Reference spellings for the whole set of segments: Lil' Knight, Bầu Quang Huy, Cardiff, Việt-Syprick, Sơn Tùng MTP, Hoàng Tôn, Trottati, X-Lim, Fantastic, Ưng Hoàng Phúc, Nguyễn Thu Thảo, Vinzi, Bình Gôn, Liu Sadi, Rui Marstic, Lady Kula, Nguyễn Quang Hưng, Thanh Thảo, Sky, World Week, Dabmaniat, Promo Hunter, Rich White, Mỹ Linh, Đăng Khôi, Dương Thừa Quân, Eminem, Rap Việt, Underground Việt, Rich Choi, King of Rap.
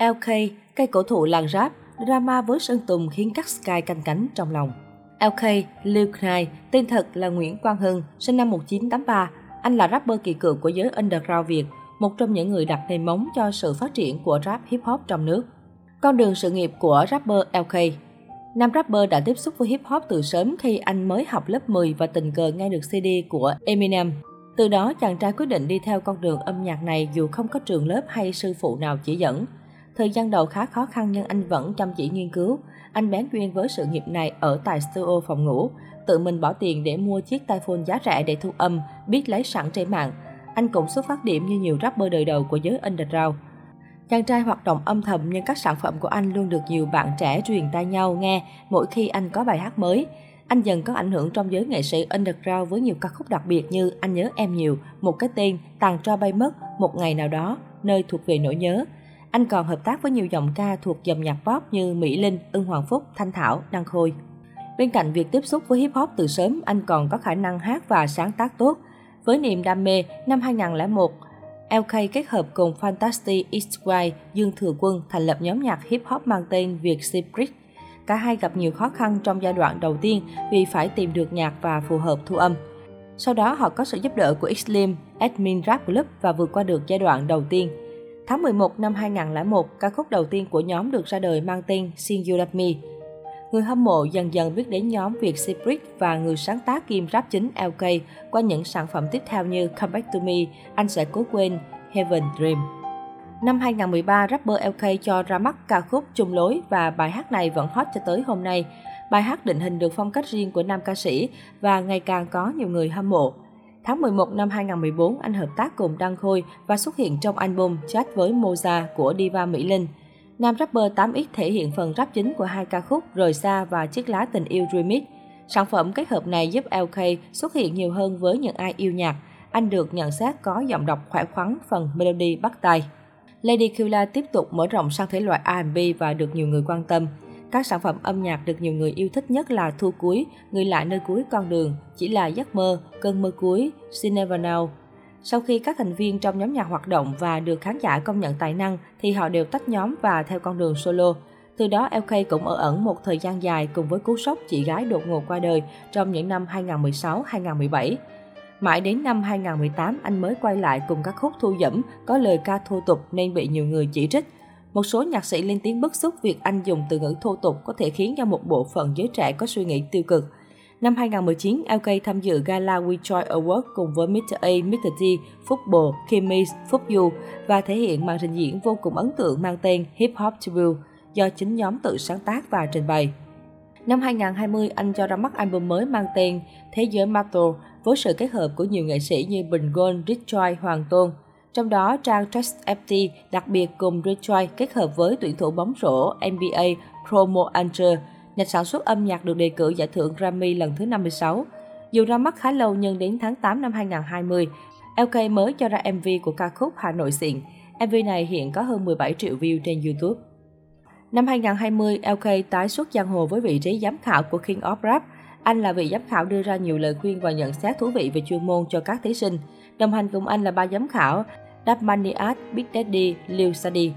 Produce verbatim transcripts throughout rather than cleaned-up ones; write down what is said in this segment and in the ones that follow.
lờ ca, cây cổ thụ làng rap, drama với Sơn Tùng khiến các Sky canh cánh trong lòng. lờ ca, Lil' Knight, tên thật là Nguyễn Quang Hưng, sinh năm một nghìn chín trăm tám mươi ba. Anh là rapper kỳ cựu của giới underground Việt, một trong những người đặt nền móng cho sự phát triển của rap hip-hop trong nước. Con đường sự nghiệp của rapper lờ ca. Nam rapper đã tiếp xúc với hip-hop từ sớm khi anh mới học lớp mười và tình cờ nghe được xê đê của Eminem. Từ đó, chàng trai quyết định đi theo con đường âm nhạc này dù không có trường lớp hay sư phụ nào chỉ dẫn. Thời gian đầu khá khó khăn nhưng anh vẫn chăm chỉ nghiên cứu. Anh bén duyên với sự nghiệp này ở tại studio phòng ngủ, tự mình bỏ tiền để mua chiếc tai phone giá rẻ để thu âm, biết lấy sẵn trên mạng. Anh cũng xuất phát điểm như nhiều rapper đời đầu của giới underground. Chàng trai hoạt động âm thầm nhưng các sản phẩm của anh luôn được nhiều bạn trẻ truyền tai nhau nghe mỗi khi anh có bài hát mới. Anh dần có ảnh hưởng trong giới nghệ sĩ underground với nhiều ca khúc đặc biệt như Anh Nhớ Em Nhiều, Một Cái Tên, Tàn Tro Bay Mất, Một Ngày Nào Đó, Nơi Thuộc Về Nỗi Nhớ. Anh còn hợp tác với nhiều giọng ca thuộc dòng nhạc pop như Mỹ Linh, Ưng Hoàng Phúc, Thanh Thảo, Đăng Khôi. Bên cạnh việc tiếp xúc với hip-hop từ sớm, anh còn có khả năng hát và sáng tác tốt. Với niềm đam mê, năm hai nghìn không trăm lẻ một, lờ ca kết hợp cùng Fantastic, Rich White, Dương Thừa Quân thành lập nhóm nhạc hip-hop mang tên Việt-Syprick. Cả hai gặp nhiều khó khăn trong giai đoạn đầu tiên vì phải tìm được nhạc và phù hợp thu âm. Sau đó, họ có sự giúp đỡ của X-Lim, admin Rap Club và vượt qua được giai đoạn đầu tiên. Tháng mười một năm hai nghìn không trăm lẻ một, ca khúc đầu tiên của nhóm được ra đời mang tên Sing You Love Me. Người hâm mộ dần dần biết đến nhóm Việt-Syprick và người sáng tác kim rap chính lờ ca qua những sản phẩm tiếp theo như Come Back To Me, Anh Sẽ Cố Quên, Heaven Dream. Năm hai nghìn không trăm mười ba, rapper lờ ca cho ra mắt ca khúc Chung Lối và bài hát này vẫn hot cho tới hôm nay. Bài hát định hình được phong cách riêng của nam ca sĩ và ngày càng có nhiều người hâm mộ. Tháng mười một năm hai nghìn không trăm mười bốn, anh hợp tác cùng Đăng Khôi và xuất hiện trong album Chat với Moza của diva Mỹ Linh. Nam rapper tám ích thể hiện phần rap chính của hai ca khúc Rời Xa và Chiếc Lá Tình Yêu Remix. Sản phẩm kết hợp này giúp lờ ca xuất hiện nhiều hơn với những ai yêu nhạc. Anh được nhận xét có giọng đọc khỏe khoắn, phần melody bắt tai. Lady Kula tiếp tục mở rộng sang thể loại R and B và được nhiều người quan tâm. Các sản phẩm âm nhạc được nhiều người yêu thích nhất là Thu Cuối, Người Lại Nơi Cuối Con Đường, Chỉ Là Giấc Mơ, Cơn Mơ Cuối, She Never Know. Sau khi các thành viên trong nhóm nhạc hoạt động và được khán giả công nhận tài năng thì họ đều tách nhóm và theo con đường solo. Từ đó lờ ca cũng ở ẩn một thời gian dài cùng với cú sốc chị gái đột ngột qua đời trong những năm hai nghìn không trăm mười sáu đến hai nghìn không trăm mười bảy. Mãi đến năm hai nghìn không trăm mười tám, anh mới quay lại cùng các khúc thu dẫm có lời ca thô tục nên bị nhiều người chỉ trích. Một số nhạc sĩ lên tiếng bức xúc việc anh dùng từ ngữ thô tục có thể khiến cho một bộ phận giới trẻ có suy nghĩ tiêu cực. Năm hai nghìn không trăm mười chín, lờ ca tham dự gala Rich Choi Award cùng với mít tơ A, mít tơ T, Phúc Bồ, Kimmy, Phúc Du và thể hiện màn trình diễn vô cùng ấn tượng mang tên Hip Hop Tribute do chính nhóm tự sáng tác và trình bày. Năm hai nghìn không trăm hai mươi, anh cho ra mắt album mới mang tên Thế Giới Metal với sự kết hợp của nhiều nghệ sĩ như Bình Gôn, Rich Choi, Hoàng Tôn. Trong đó, trang Trottati đặc biệt cùng Rich Choi kết hợp với tuyển thủ bóng rổ N B A Promo Hunter, nhà sản xuất âm nhạc được đề cử giải thưởng Grammy lần thứ năm mươi sáu. Dù ra mắt khá lâu nhưng đến tháng tám năm hai nghìn không trăm hai mươi, lờ ca mới cho ra em vê của ca khúc Hà Nội Xịn. em vê này hiện có hơn mười bảy triệu view trên YouTube. Năm hai nghìn không trăm hai mươi, lờ ca tái xuất giang hồ với vị trí giám khảo của King of Rap. Anh là vị giám khảo đưa ra nhiều lời khuyên và nhận xét thú vị về chuyên môn cho các thí sinh. Đồng hành cùng anh là ba giám khảo Dabmaniat, Big Daddy, Liu Sadi.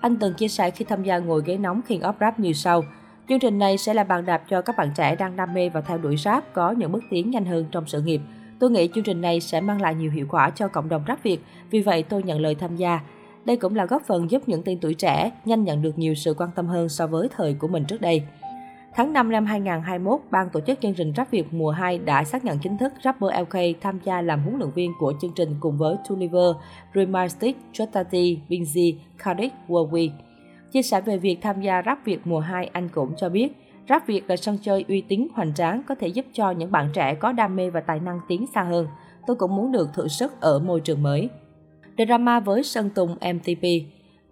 Anh từng chia sẻ khi tham gia ngồi ghế nóng King of Rap như sau. Chương trình này sẽ là bàn đạp cho các bạn trẻ đang đam mê và theo đuổi rap có những bước tiến nhanh hơn trong sự nghiệp. Tôi nghĩ chương trình này sẽ mang lại nhiều hiệu quả cho cộng đồng rap Việt, vì vậy tôi nhận lời tham gia. Đây cũng là góp phần giúp những tên tuổi trẻ nhanh nhận được nhiều sự quan tâm hơn so với thời của mình trước đây. Tháng năm năm hai nghìn không trăm hai mươi mốt, ban tổ chức chương trình Rap Việt mùa hai đã xác nhận chính thức rapper lờ ca tham gia làm huấn luyện viên của chương trình cùng với two Never, Rui Marstic, Trottati, Vinzi, Cardiff, World Week. Chia sẻ về việc tham gia Rap Việt mùa hai, anh cũng cho biết, Rap Việt là sân chơi uy tín hoành tráng có thể giúp cho những bạn trẻ có đam mê và tài năng tiến xa hơn. Tôi cũng muốn được thử sức ở môi trường mới. Drama với Sơn Tùng em tê pê.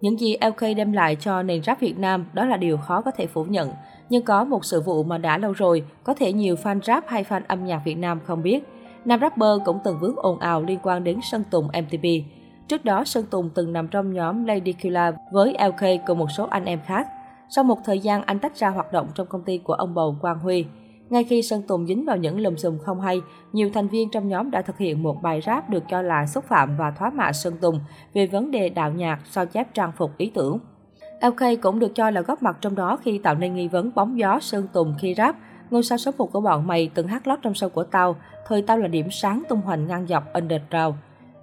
Những gì lờ ca đem lại cho nền rap Việt Nam đó là điều khó có thể phủ nhận. Nhưng có một sự vụ mà đã lâu rồi, có thể nhiều fan rap hay fan âm nhạc Việt Nam không biết. Nam rapper cũng từng vướng ồn ào liên quan đến Sơn Tùng em tê pê. Trước đó, Sơn Tùng từng nằm trong nhóm Lady Kula với lờ ca cùng một số anh em khác. Sau một thời gian, anh tách ra hoạt động trong công ty của ông Bầu Quang Huy. Ngay khi Sơn Tùng dính vào những lùm xùm không hay, nhiều thành viên trong nhóm đã thực hiện một bài rap được cho là xúc phạm và thoá mạ Sơn Tùng về vấn đề đạo nhạc, sao chép trang phục ý tưởng. lờ ca cũng được cho là góp mặt trong đó khi tạo nên nghi vấn bóng gió Sơn Tùng khi rap. Ngôi sao số một của bọn mày từng hát lót trong show của tao, thời tao là điểm sáng tung hoành ngang dọc underground.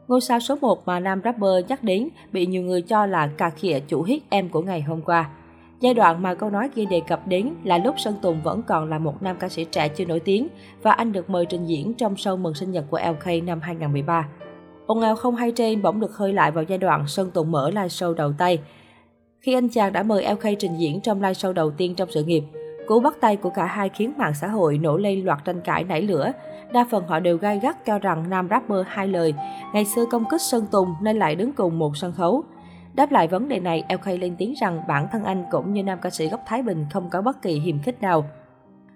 Ngôi sao số một mà nam rapper nhắc đến bị nhiều người cho là cà khịa chủ hit Em của ngày hôm qua. Giai đoạn mà câu nói kia đề cập đến là lúc Sơn Tùng vẫn còn là một nam ca sĩ trẻ chưa nổi tiếng và anh được mời trình diễn trong show mừng sinh nhật của lờ ca năm hai không một ba. Ồn ào không hay trên bỗng được khơi lại vào giai đoạn Sơn Tùng mở live show đầu tay, khi anh chàng đã mời lờ ca trình diễn trong live show đầu tiên trong sự nghiệp. Cú bắt tay của cả hai khiến mạng xã hội nổ lên loạt tranh cãi nảy lửa. Đa phần họ đều gai gắt cho rằng nam rapper hai lời, ngày xưa công kích Sơn Tùng nên lại đứng cùng một sân khấu. Đáp lại vấn đề này, lờ ca lên tiếng rằng bản thân anh cũng như nam ca sĩ gốc Thái Bình không có bất kỳ hiềm khích nào.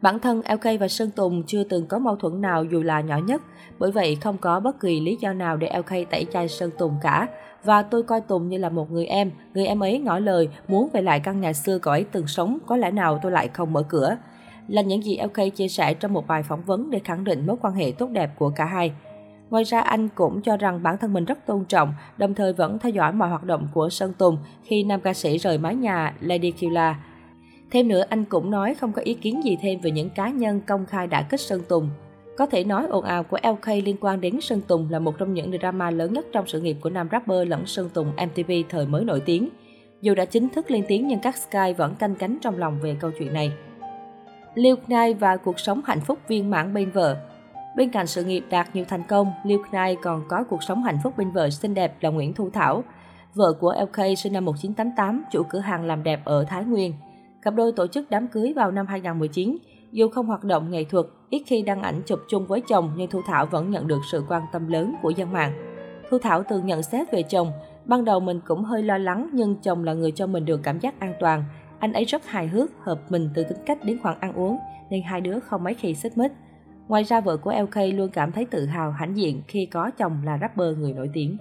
Bản thân lờ ca và Sơn Tùng chưa từng có mâu thuẫn nào dù là nhỏ nhất, bởi vậy không có bất kỳ lý do nào để lờ ca tẩy chay Sơn Tùng cả. Và tôi coi Tùng như là một người em, người em ấy ngỏ lời, muốn về lại căn nhà xưa cậu ấy từng sống, có lẽ nào tôi lại không mở cửa. Là những gì lờ ca chia sẻ trong một bài phỏng vấn để khẳng định mối quan hệ tốt đẹp của cả hai. Ngoài ra, anh cũng cho rằng bản thân mình rất tôn trọng, đồng thời vẫn theo dõi mọi hoạt động của Sơn Tùng khi nam ca sĩ rời mái nhà Lady Kula. Thêm nữa, anh cũng nói không có ý kiến gì thêm về những cá nhân công khai đã kích Sơn Tùng. Có thể nói ồn ào của lờ ca liên quan đến Sơn Tùng là một trong những drama lớn nhất trong sự nghiệp của nam rapper lẫn Sơn Tùng em tê pê thời mới nổi tiếng. Dù đã chính thức lên tiếng nhưng các Sky vẫn canh cánh trong lòng về câu chuyện này. Lil' Knight và cuộc sống hạnh phúc viên mãn bên vợ. Bên cạnh sự nghiệp đạt nhiều thành công, Lil' Knight còn có cuộc sống hạnh phúc bên vợ xinh đẹp là Nguyễn Thu Thảo. Vợ của lờ ca sinh năm một nghìn chín trăm tám mươi tám, chủ cửa hàng làm đẹp ở Thái Nguyên. Cặp đôi tổ chức đám cưới vào năm hai không một chín. Dù không hoạt động nghệ thuật, ít khi đăng ảnh chụp chung với chồng nhưng Thu Thảo vẫn nhận được sự quan tâm lớn của dân mạng. Thu Thảo từng nhận xét về chồng, ban đầu mình cũng hơi lo lắng nhưng chồng là người cho mình được cảm giác an toàn. Anh ấy rất hài hước, hợp mình từ tính cách đến khoảng ăn uống nên hai đứa không mấy khi xích mích. Ngoài ra vợ của lờ ca luôn cảm thấy tự hào hãnh diện khi có chồng là rapper người nổi tiếng.